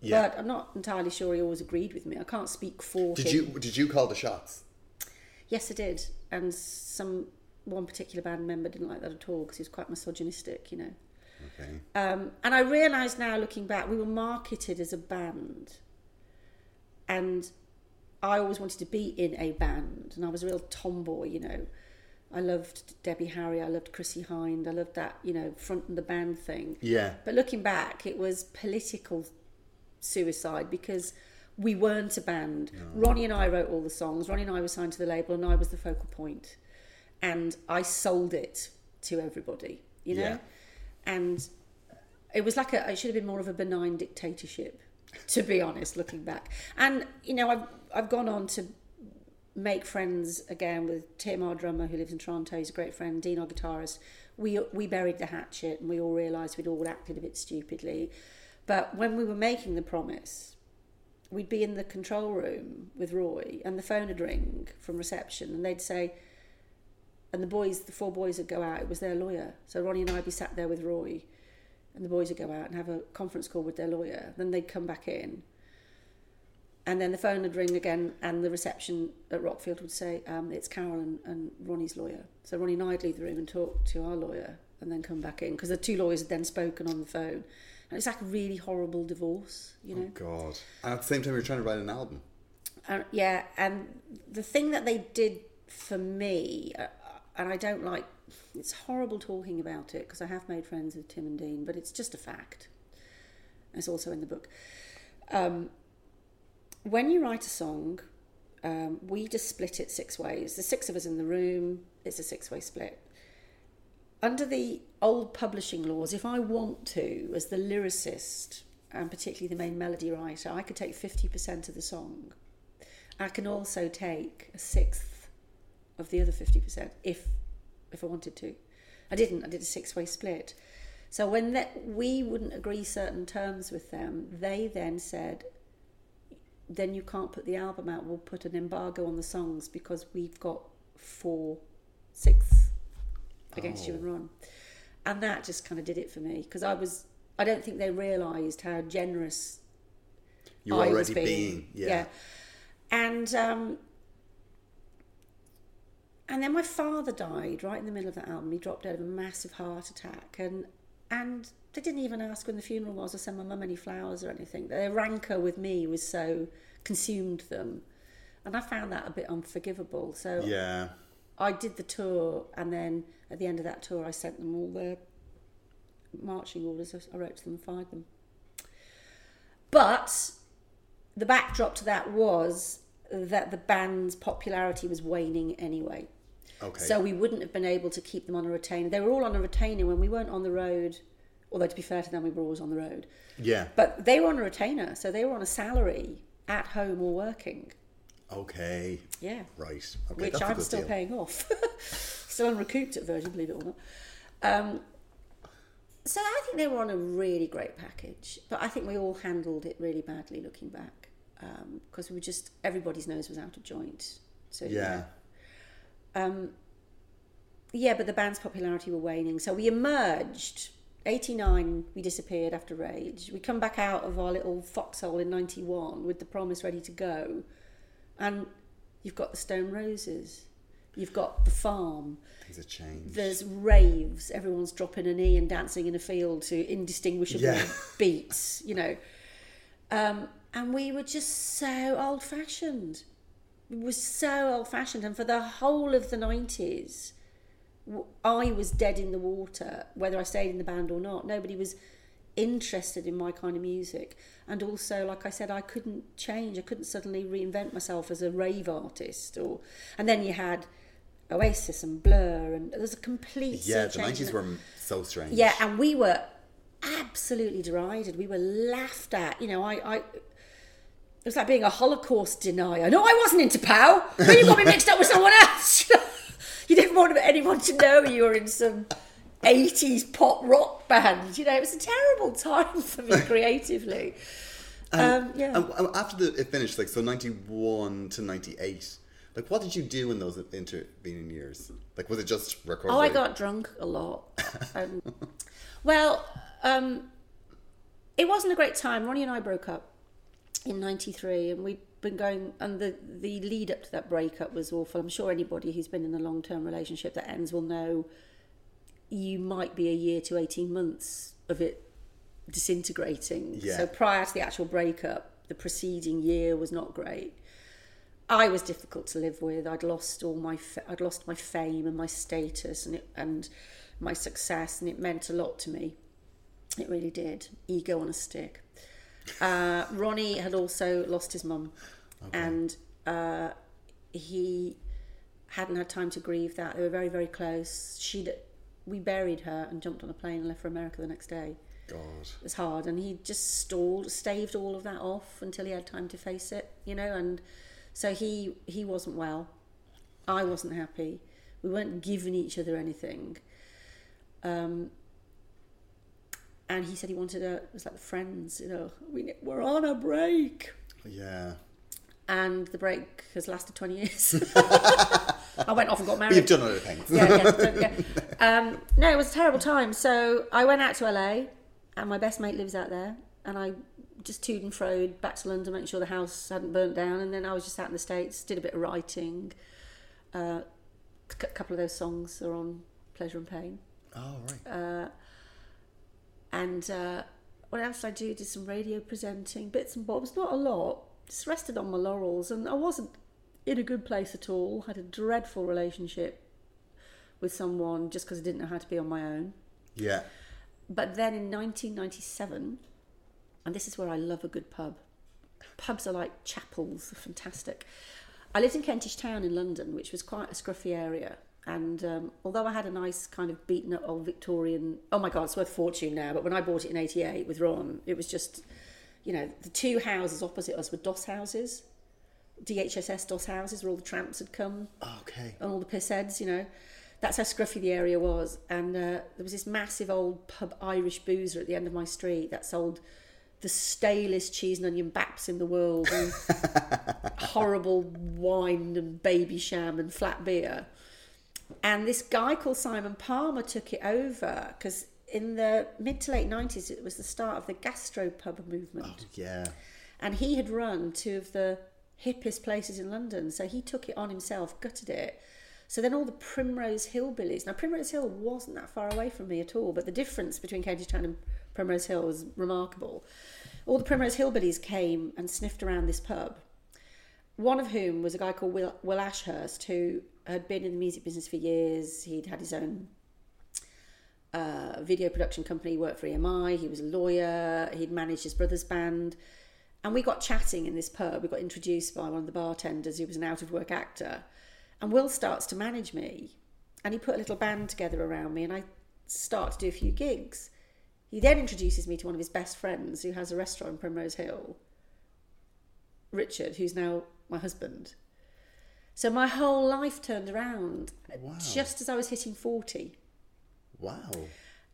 Yeah. But I'm not entirely sure he always agreed with me. I can't speak for him. Did you call the shots? Yes, I did. And one particular band member didn't like that at all because he was quite misogynistic, Okay. And I realise now, looking back, we were marketed as a band. And I always wanted to be in a band. And I was a real tomboy, I loved Debbie Harry, I loved Chrissie Hynde, I loved that, front and the band thing. Yeah. But looking back, it was political suicide because we weren't a band. No. Ronnie and I wrote all the songs, Ronnie and I were signed to the label, and I was the focal point. And I sold it to everybody, Yeah. And it was like it should have been more of a benign dictatorship, to be honest, looking back. And, I've gone on to make friends again with Tim, our drummer, who lives in Toronto. He's a great friend. Dean, our guitarist. We buried the hatchet, and we all realised we'd all acted a bit stupidly. But when we were making The Promise, we'd be in the control room with Roy, and the phone would ring from reception, and they'd say, and the four boys would go out. It was their lawyer. So Ronnie and I'd be sat there with Roy, and the boys would go out and have a conference call with their lawyer. Then they'd come back in, and then the phone would ring again, and the reception at Rockfield would say, it's Carol and Ronnie's lawyer. So Ronnie and I'd leave the room and talk to our lawyer and then come back in, because the two lawyers had then spoken on the phone. And it's like a really horrible divorce, you know? Oh, God. And at the same time, you're trying to write an album. Yeah, and the thing that they did for me, and I don't like... It's horrible talking about it, because I have made friends with Tim and Dean, but it's just a fact. It's also in the book. When you write a song, we just split it six ways. There's six of us in the room. It's a six-way split. Under the old publishing laws, if I want to, as the lyricist, and particularly the main melody writer, I could take 50% of the song. I can also take a sixth of the other 50% if I wanted to. I didn't. I did a six-way split. So when we wouldn't agree certain terms with them, they then said, then you can't put the album out. We'll put an embargo on the songs because we've got 4/6 against you and Ron. And that just kind of did it for me, because I don't think they realised how generous you I was being. Yeah. And then my father died right in the middle of that album. He dropped out of a massive heart attack, and they didn't even ask when the funeral was or send my mum any flowers or anything. Their rancour with me was so consumed them, and I found that a bit unforgivable. So yeah, I did the tour, and then at the end of that tour, I sent them all their marching orders. I wrote to them and fired them. But the backdrop to that was that the band's popularity was waning anyway. Okay. So we wouldn't have been able to keep them on a retainer. They were all on a retainer when we weren't on the road. Although, to be fair to them, we were always on the road. Yeah. But they were on a retainer, so they were on a salary at home or working. Okay. Yeah. Right. Okay, which I'm still paying off. Still unrecouped at Virgin, believe it or not. So I think they were on a really great package, but I think we all handled it really badly looking back, because we were just, everybody's nose was out of joint. So yeah. Yeah. Yeah, but the band's popularity were waning, so we emerged. 89, we disappeared after Rage. We come back out of our little foxhole in 91 with The Promise ready to go. And you've got the Stone Roses. You've got The Farm. Things have changed. There's raves. Everyone's dropping an E and dancing in a field to indistinguishable beats, you know. And we were just so old-fashioned. We were so old-fashioned. And for the whole of the 90s, I was dead in the water, whether I stayed in the band or not. Nobody was interested in my kind of music. And also, like I said, I couldn't change. I couldn't suddenly reinvent myself as a rave artist. And then you had Oasis and Blur, and there's a complete... Yeah, the 90s were so strange. Yeah, and we were absolutely derided. We were laughed at. You know, it was like being a Holocaust denier. No, I wasn't in T'Pau. But you got me mixed up with someone else. You didn't want anyone to know you were in some 80s pop rock band. You know, it was a terrible time for me creatively. And after it finished, like, so 91 to 98, like, what did you do in those intervening years? Like, was it just recording? Oh, I got drunk a lot. It wasn't a great time. Ronnie and I broke up in 93, and we'd been going, and the lead up to that breakup was awful. I'm sure anybody who's been in a long-term relationship that ends will know you might be a year to 18 months of it disintegrating. Yeah. So prior to the actual breakup, the preceding year was not great. I was difficult to live with. I'd lost I'd lost my fame and my status and my success, and it meant a lot to me. It really did. Ego on a stick. Ronnie had also lost his mum, okay, and he hadn't had time to grieve that. They were very, very close. We buried her and jumped on a plane and left for America the next day. God. It was hard, and he just staved all of that off until he had time to face it, you know, and so he wasn't well. I wasn't happy. We weren't giving each other anything. And he said he wanted it was like the Friends, you know, we're on a break. Yeah. And the break has lasted 20 years. I went off and got married. You've done other things. Yeah. No, it was a terrible time. So I went out to LA and my best mate lives out there, and I just toed and froed back to London, making sure the house hadn't burnt down, and then I was just out in the States, did a bit of writing. A couple of those songs are on Pleasure and Pain. Oh, right. And what else did I do? Did some radio presenting, bits and bobs, not a lot. Just rested on my laurels, and I wasn't in a good place at all. Had a dreadful relationship with someone just because I didn't know how to be on my own. Yeah. But then in 1997, and this is where I love a good pub. Pubs are like chapels, they're fantastic. I lived in Kentish Town in London, which was quite a scruffy area. And although I had a nice kind of beaten up old Victorian, oh my God, it's worth a fortune now. But when I bought it in 1988 with Ron, it was just, you know, the two houses opposite us were DOS houses. DHSS DOS houses where all the tramps had come. Okay. And all the pissheads, you know. That's how scruffy the area was. And there was this massive old pub Irish boozer at the end of my street that sold the stalest cheese and onion baps in the world and horrible wine and baby sham and flat beer. And this guy called Simon Palmer took it over because in the mid to late 90s, it was the start of the gastropub movement. Oh, yeah. And he had run two of the hippest places in London. So he took it on himself, gutted it. So then all the Primrose Hill billies. Now, Primrose Hill wasn't that far away from me at all, but the difference between Kentish Town and Primrose Hill was remarkable. All the Primrose Hill billies came and sniffed around this pub, one of whom was a guy called Will Ashurst, who had been in the music business for years. He'd had his own video production company, worked for EMI. He was a lawyer. He'd managed his brother's band. And we got chatting in this pub. We got introduced by one of the bartenders who was an out-of-work actor. And Will starts to manage me. And he put a little band together around me, and I start to do a few gigs. He then introduces me to one of his best friends who has a restaurant in Primrose Hill, Richard, who's now my husband. So my whole life turned around. Wow. Just as I was hitting 40. Wow.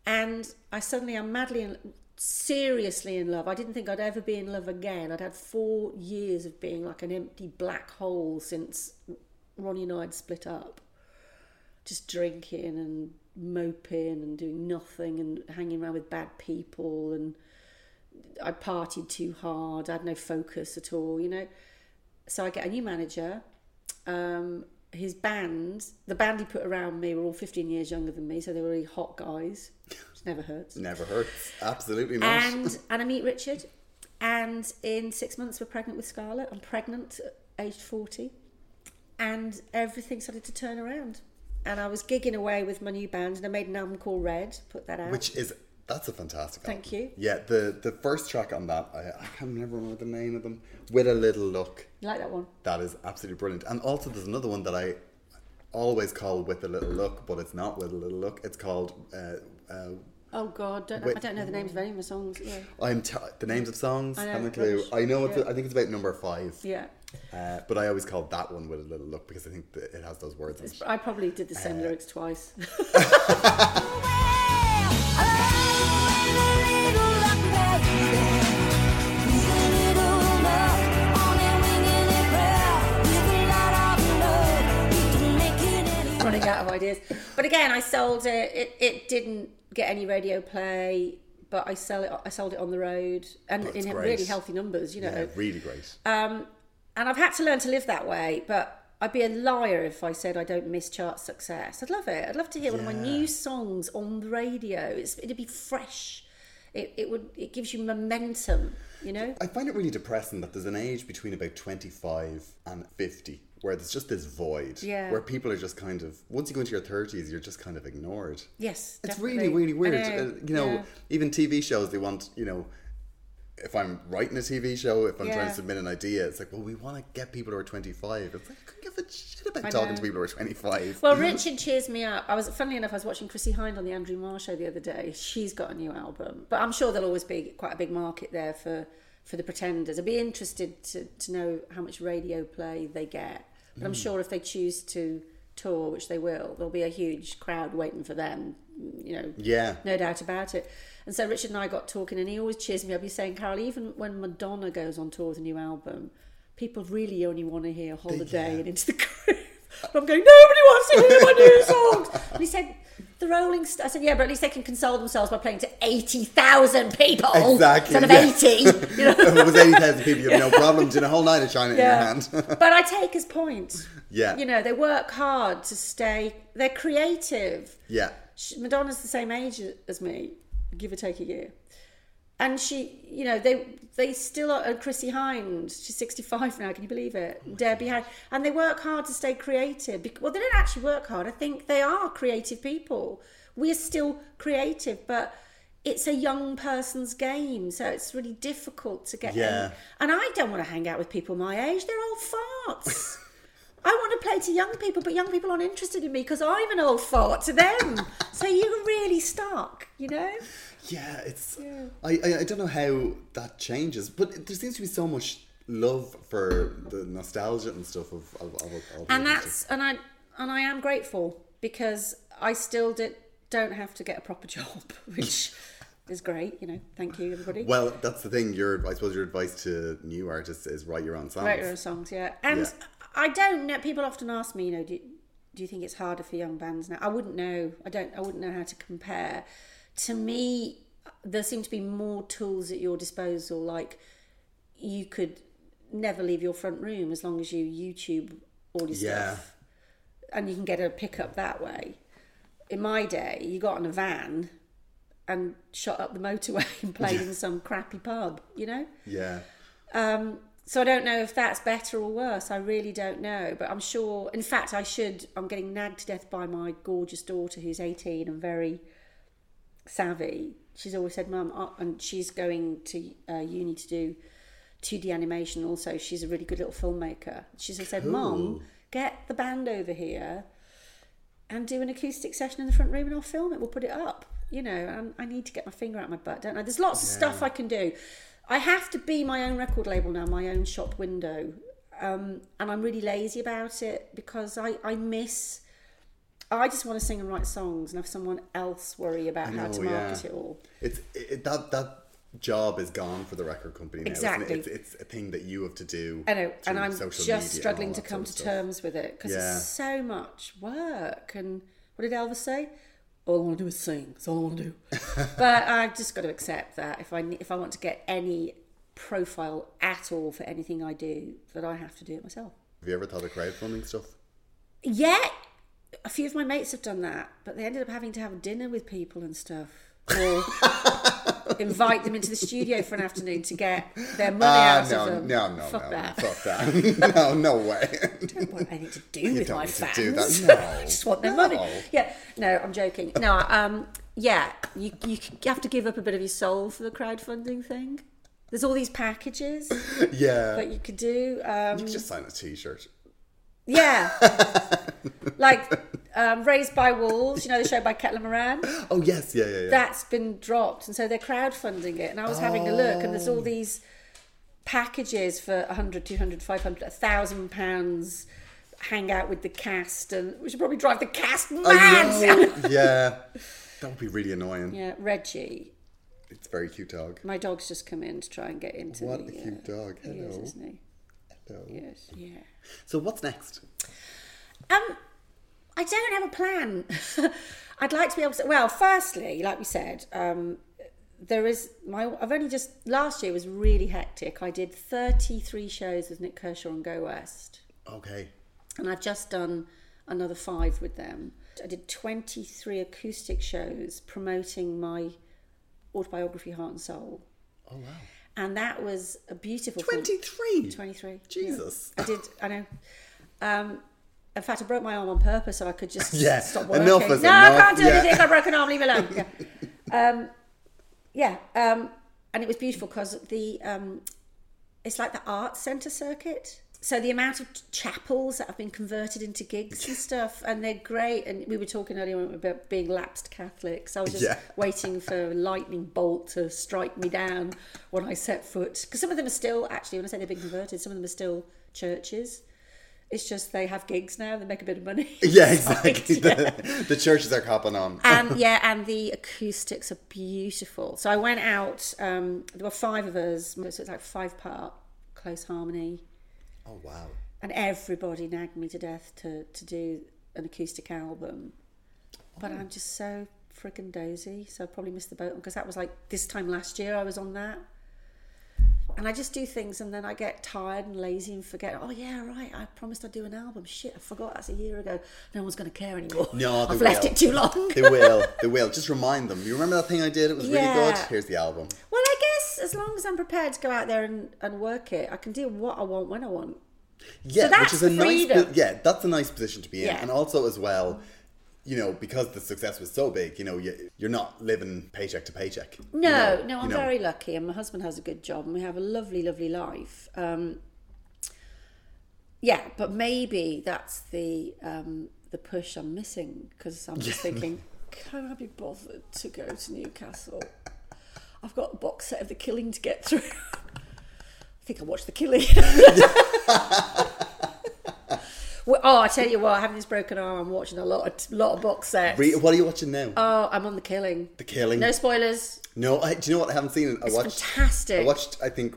And I suddenly am seriously in love. I didn't think I'd ever be in love again. I'd had 4 years of being like an empty black hole since Ronnie and I had split up. Just drinking and moping and doing nothing and hanging around with bad people, and I partied too hard. I had no focus at all, you know. So I get a new manager. His band, the band he put around me, were all 15 years younger than me, so they were really hot guys. Which never hurts. Never hurts. Absolutely not. And I meet Richard, and in 6 months we're pregnant with Scarlett. I'm pregnant at age 40, and everything started to turn around. And I was gigging away with my new band, and I made an album called Red, put that out. That's a fantastic album. Thank you. Yeah, the first track on that, I can't remember the name of them, With a Little Look. You like that one? That is absolutely brilliant. And also there's another one that I always call With a Little Look, but it's not With a Little Look. It's called... oh, God, I don't know the names of any of my songs. Yeah. The names of songs? I know. Haven't a clue. I know, yeah. I think it's about number 5. Yeah. But I always call that one With a Little Look because I think that it has those words. I probably did the same lyrics twice. Running out of ideas. But again, I sold it. It didn't get any radio play, but I sold it on the road and in really healthy numbers, you know. Yeah, really great. And I've had to learn to live that way, but I'd be a liar if I said I don't miss chart success. I'd love it. I'd love to hear one of my new songs on the radio. It'd be fresh. It gives you momentum, you know? I find it really depressing that there's an age between about 25 and 50 where there's just this void. Yeah. Where people are just kind of, once you go into your 30s, you're just kind of ignored. Yes, definitely. It's really, really weird. You know, even TV shows, they want, you know... If I'm writing a TV show, if I'm trying to submit an idea, it's like, well, we want to get people who are 25. It's like, I couldn't give a shit about talking to people who are 25. Well, Richard cheers me up. Funnily enough, I was watching Chrissie Hynde on the Andrew Marr show the other day. She's got a new album. But I'm sure there'll always be quite a big market there for the pretenders. I'd be interested to know how much radio play they get. But I'm sure if they choose to tour, which they will, there'll be a huge crowd waiting for them, you know. Yeah, no doubt about it. And so Richard and I got talking, and he always cheers me up. He's saying, Carol, even when Madonna goes on tour with a new album, people really only want to hear Holiday and Into the Groove. I'm going, nobody wants to hear my new songs. And he said, the Rolling Stones. I said, yeah, but at least they can console themselves by playing to 80,000 people. Exactly. Instead of 80. You know? If it was 80,000 people, you have no problem doing a whole night of China in your hand. But I take his point. Yeah. You know, they work hard to stay... They're creative. Yeah. Madonna's the same age as me, give or take a year. And she, you know, they still are. Chrissie Hynde, she's 65 now, can you believe it? Oh, Debbie Harry. And they work hard to stay creative. Well, they don't actually work hard. I think they are creative people. We're still creative, but it's a young person's game, so it's really difficult to get in. And I don't want to hang out with people my age. They're old farts. I want to play to young people, but young people aren't interested in me because I'm an old fart to them. So you're really stuck, you know? Yeah, it's... Yeah. I don't know how that changes, but there seems to be so much love for the nostalgia and stuff of and that's stuff. And I am grateful because I still don't have to get a proper job, which... is great, you know. Thank you, everybody. Well, that's the thing. I suppose your advice to new artists is write your own songs. Write your own songs, yeah. And I don't know. People often ask me, you know, do you think it's harder for young bands now? I wouldn't know. I wouldn't know how to compare. To me, there seem to be more tools at your disposal. Like, you could never leave your front room as long as you YouTube all your stuff, and you can get a pickup that way. In my day, you got in a van and shot up the motorway and played in some crappy pub, you know? Yeah. So I don't know if that's better or worse. I really don't know. But I'm sure... In fact, I'm getting nagged to death by my gorgeous daughter who's 18 and very savvy. She's always said, Mum... And she's going to uni to do 2D animation also. She's a really good little filmmaker. She's said, Mum, get the band over here and do an acoustic session in the front room and I'll film it. We'll put it up. You know, and I need to get my finger out my butt, don't I? There's lots of stuff I can do. I have to be my own record label now, my own shop window. And I'm really lazy about it because I just want to sing and write songs and have someone else worry about how to market it all. It's that job is gone for the record company now. Exactly. It's a thing that you have to do. I know, and I'm just struggling to come to terms with it because it's so much work. And what did Elvis say? All I want to do is sing. That's all I want to do. But I've just got to accept that if I want to get any profile at all for anything I do, that I have to do it myself. Have you ever thought of crowdfunding stuff? Yeah. A few of my mates have done that, but they ended up having to have dinner with people and stuff. Or invite them into the studio for an afternoon to get their money out of them. Fuck that. No way. I don't want anything to do with my fans. You don't need to do that. No. I just want their money. Yeah. No, I'm joking. No, you have to give up a bit of your soul for the crowdfunding thing. There's all these packages. Yeah. That you could do. You could just sign a T-shirt. Yeah. Like... Raised by Wolves, you know, the show by Kettle and Moran. Oh, yes, yeah. That's been dropped, and so they're crowdfunding it. And I was having a look, and there's all these packages for £100, £200, £500, £1,000, hang out with the cast, and we should probably drive the cast mad. Yeah, that would be really annoying. Yeah, Reggie. It's a very cute dog. My dog's just come in to try and get into it. What a cute dog. Hello. He is, isn't he? Hello. Yes, yeah. So what's next? I don't have a plan. I'd like to be able to... Well, firstly, like we said, last year was really hectic. I did 33 shows with Nick Kershaw on Go West. Okay. And I've just done another 5 with them. I did 23 acoustic shows promoting my autobiography, Heart and Soul. Oh, wow. And that was a beautiful... 23? 23. Jesus. Yeah. I know. In fact, I broke my arm on purpose so I could just stop working. I can't do anything. I broke an arm. Leave it alone. Yeah. And it was beautiful because it's like the arts centre circuit. So the amount of chapels that have been converted into gigs and stuff, and they're great. And we were talking earlier about being lapsed Catholics. I was just waiting for a lightning bolt to strike me down when I set foot. Because some of them are still, actually, when I say they've been converted, some of them are still churches. It's just they have gigs now, they make a bit of money. Yeah, exactly. The churches are copping on. And the acoustics are beautiful. So I went out, there were 5 of us, so it's like 5-part close harmony. Oh, wow. And everybody nagged me to death to do an acoustic album. But I'm just so friggin' dozy, so I probably missed the boat, because that was like this time last year I was on that. And I just do things and then I get tired and lazy and forget, oh yeah, right, I promised I'd do an album. Shit, I forgot, that's a year ago. No one's going to care anymore. No, I've left it too long. They will. Just remind them. You remember that thing I did? It was really good. Here's the album. Well, I guess as long as I'm prepared to go out there and work it, I can do what I want when I want. Yeah, so that's that's a nice position to be in. Yeah. And also as well, you know, because the success was so big, you know, you're not living paycheck to paycheck. No, I'm very lucky, and my husband has a good job and we have a lovely, lovely life. But maybe that's the push I'm missing, because I'm just thinking, can I be bothered to go to Newcastle? I've got a box set of The Killing to get through. I think I'll watch The Killing. Oh, I tell you what, having this broken arm, I'm watching a lot of box sets. What are you watching now? Oh, I'm on The Killing. The Killing. No spoilers. No, do you know what? I haven't seen it. It's fantastic. I watched, I think,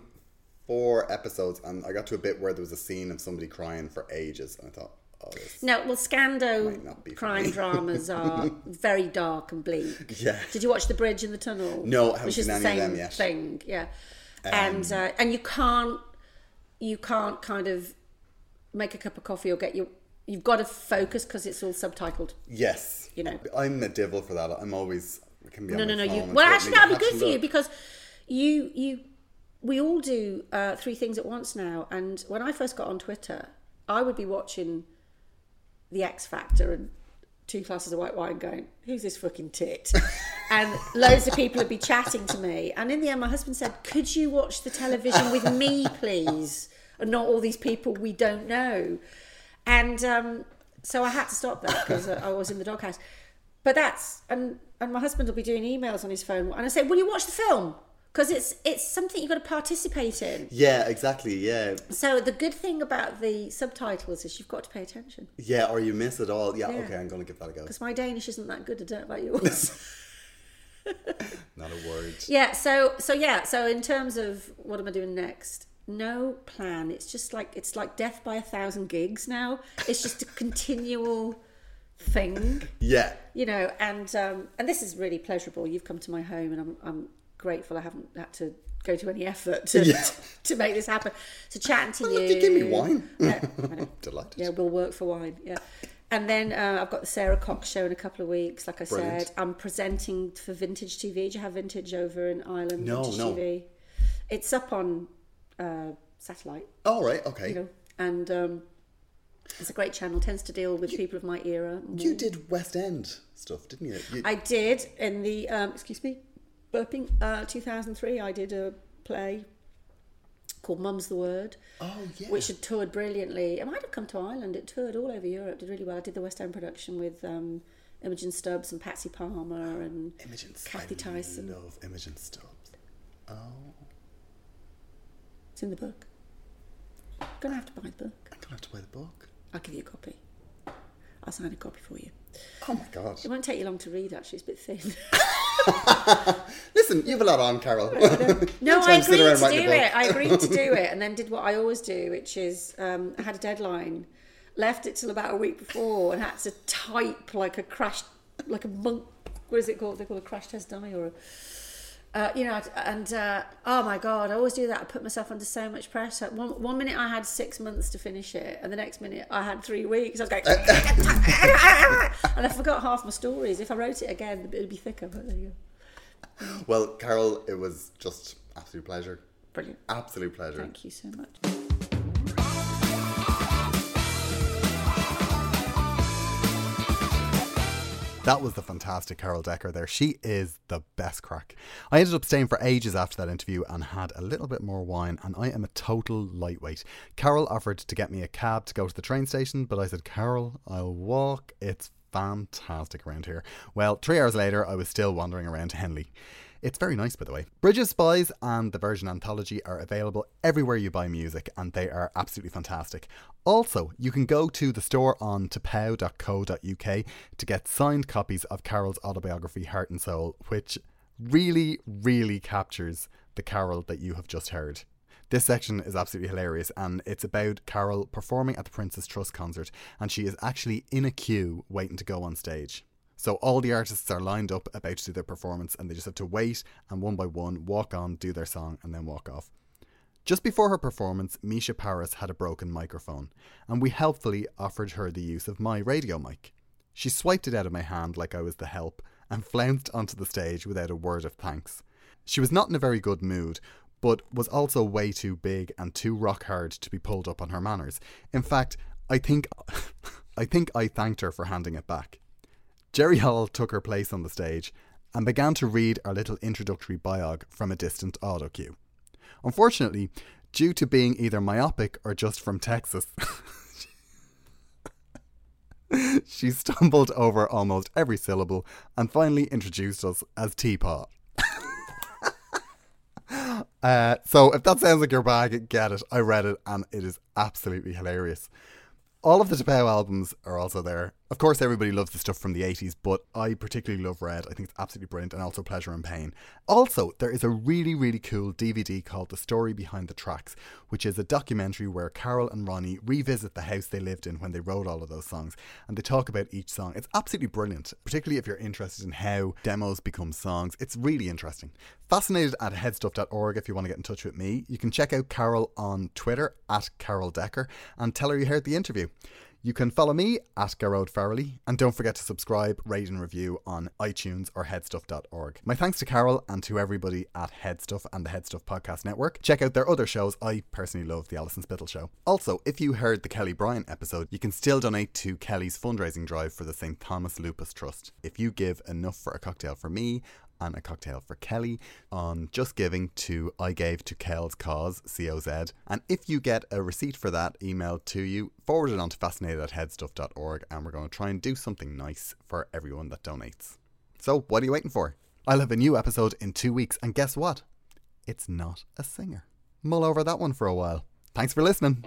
4 episodes, and I got to a bit where there was a scene of somebody crying for ages, and I thought, oh, this Scando crime dramas are very dark and bleak. Yeah. Did you watch The Bridge and the Tunnel? No, I haven't seen any of them yet. Which is the same thing, yeah. And you can't kind of make a cup of coffee or get your... You've got to focus because it's all subtitled. Yes. You know. I'm a devil for that. I'm always... that'd be good for you, because we all do 3 things at once now. And when I first got on Twitter, I would be watching The X Factor and 2 glasses of white wine going, who's this fucking tit? And loads of people would be chatting to me. And in the end, my husband said, could you watch the television with me, please? And not all these people we don't know. And so I had to stop that because I was in the doghouse. But that's... And my husband will be doing emails on his phone. And I say, will you watch the film? Because it's something you've got to participate in. Yeah, exactly, yeah. So the good thing about the subtitles is you've got to pay attention. Yeah, or you miss it all. Yeah. Okay, I'm going to give that a go. Because my Danish isn't that good, I don't know about yours. Not a word. Yeah, so in terms of what am I doing next... No plan. It's just like death by 1,000 gigs now. It's just a continual thing. Yeah. You know, and this is really pleasurable. You've come to my home, and I'm grateful I haven't had to go to any effort to make this happen. So chatting to you. Give me wine. I'm delighted. Yeah, we'll work for wine. Yeah. And then I've got the Sarah Cox show in a couple of weeks. Like I said, I'm presenting for Vintage TV. Do you have Vintage over in Ireland? No. TV? It's up on satellite. Oh, right, okay. You know, and it's a great channel, tends to deal with people of my era. More. You did West End stuff, didn't you? I did in the, 2003, I did a play called Mum's the Word. Oh, yeah. Which had toured brilliantly. It might have come to Ireland, it toured all over Europe, did really well. I did the West End production with Imogen Stubbs and Patsy Palmer and Kathy Tyson. I love Imogen Stubbs. Oh, in the book. I'm going to have to buy the book. I'm going to have to buy the book. I'll give you a copy. I'll sign a copy for you. Oh my God. It won't take you long to read, actually. It's a bit thin. Listen, you've a lot on, Carol. No, I agreed to do it. And then did what I always do, which is I had a deadline, left it till about a week before, and had to type like a monk. What is it called? They call a crash test dummy or a... oh my God, I always do that. I put myself under so much pressure. One minute I had 6 months to finish it, and the next minute I had 3 weeks. I was going, and I forgot half my stories. If I wrote it again, it would be thicker, but there you go. Well, Carol, it was just absolute pleasure. Brilliant. Absolute pleasure. Thank you so much. That was the fantastic Carol Decker there. She is the best crack. I ended up staying for ages after that interview and had a little bit more wine, and I am a total lightweight. Carol offered to get me a cab to go to the train station, but I said, Carol, I'll walk. It's fantastic around here. Well, 3 hours later, I was still wandering around Henley. It's very nice, by the way. Bridge of Spies and The Virgin Anthology are available everywhere you buy music, and they are absolutely fantastic. Also, you can go to the store on T'Pau.co.uk to get signed copies of Carol's autobiography, Heart and Soul, which really, really captures the Carol that you have just heard. This section is absolutely hilarious, and it's about Carol performing at the Prince's Trust concert, and she is actually in a queue waiting to go on stage. So all the artists are lined up about to do their performance, and they just have to wait and one by one walk on, do their song, and then walk off. Just before her performance, Misha Paris had a broken microphone, and we helpfully offered her the use of my radio mic. She swiped it out of my hand like I was the help and flounced onto the stage without a word of thanks. She was not in a very good mood, but was also way too big and too rock hard to be pulled up on her manners. In fact, I think I thanked her for handing it back. Jerry Hall took her place on the stage and began to read our little introductory biog from a distant audio cue. Unfortunately, due to being either myopic or just from Texas, she stumbled over almost every syllable and finally introduced us as T'Pau. So if that sounds like your bag, get it. I read it and it is absolutely hilarious. All of the T'Pau albums are also there. Of course, everybody loves the stuff from the 80s, but I particularly love Red. I think it's absolutely brilliant, and also Pleasure and Pain. Also, there is a really, really cool DVD called The Story Behind the Tracks, which is a documentary where Carol and Ronnie revisit the house they lived in when they wrote all of those songs, and they talk about each song. It's absolutely brilliant, particularly if you're interested in how demos become songs. It's really interesting. Fascinated at headstuff.org if you want to get in touch with me. You can check out Carol on Twitter at Carol Decker and tell her you heard the interview. You can follow me at Garrod Farrelly, and don't forget to subscribe, rate and review on iTunes or headstuff.org. My thanks to Carol and to everybody at Headstuff and the Headstuff Podcast Network. Check out their other shows. I personally love The Alison Spittle Show. Also, if you heard the Kelly Bryan episode, you can still donate to Kelly's fundraising drive for the St. Thomas Lupus Trust. If you give enough for a cocktail for me and a cocktail for Kelly on Just Giving to I Gave to Kel's Cause, COZ. And if you get a receipt for that emailed to you, forward it on to fascinated@headstuff.org, and we're going to try and do something nice for everyone that donates. So what are you waiting for? I'll have a new episode in 2 weeks, and guess what? It's not a singer. Mull over that one for a while. Thanks for listening.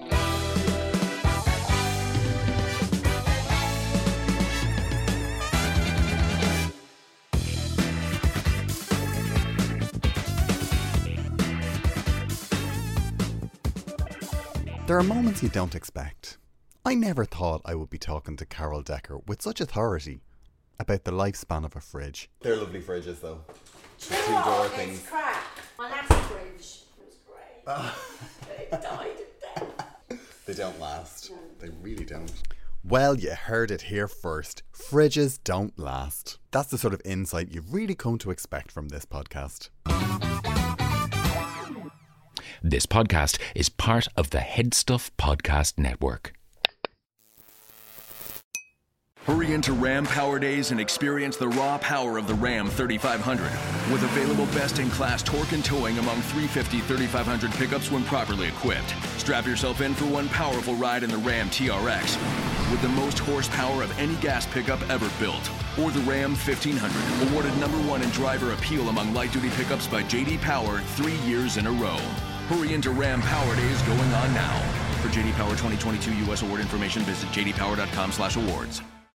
There are moments you don't expect. I never thought I would be talking to Carol Decker with such authority about the lifespan of a fridge. They're lovely fridges though. The two-door things. It's crap. My last fridge was great. It died of death. They don't last. No. They really don't. Well, you heard it here first. Fridges don't last. That's the sort of insight you've really come to expect from this podcast. This podcast is part of the Headstuff Podcast Network. Hurry into Ram Power Days and experience the raw power of the Ram 3500. With available best-in-class torque and towing among 350, 3500 pickups when properly equipped. Strap yourself in for one powerful ride in the Ram TRX. With the most horsepower of any gas pickup ever built. Or the Ram 1500, awarded #1 in driver appeal among light-duty pickups by J.D. Power 3 years in a row. Hurry into Ram Power Days going on now. For J.D. Power 2022 U.S. award information, visit jdpower.com/awards.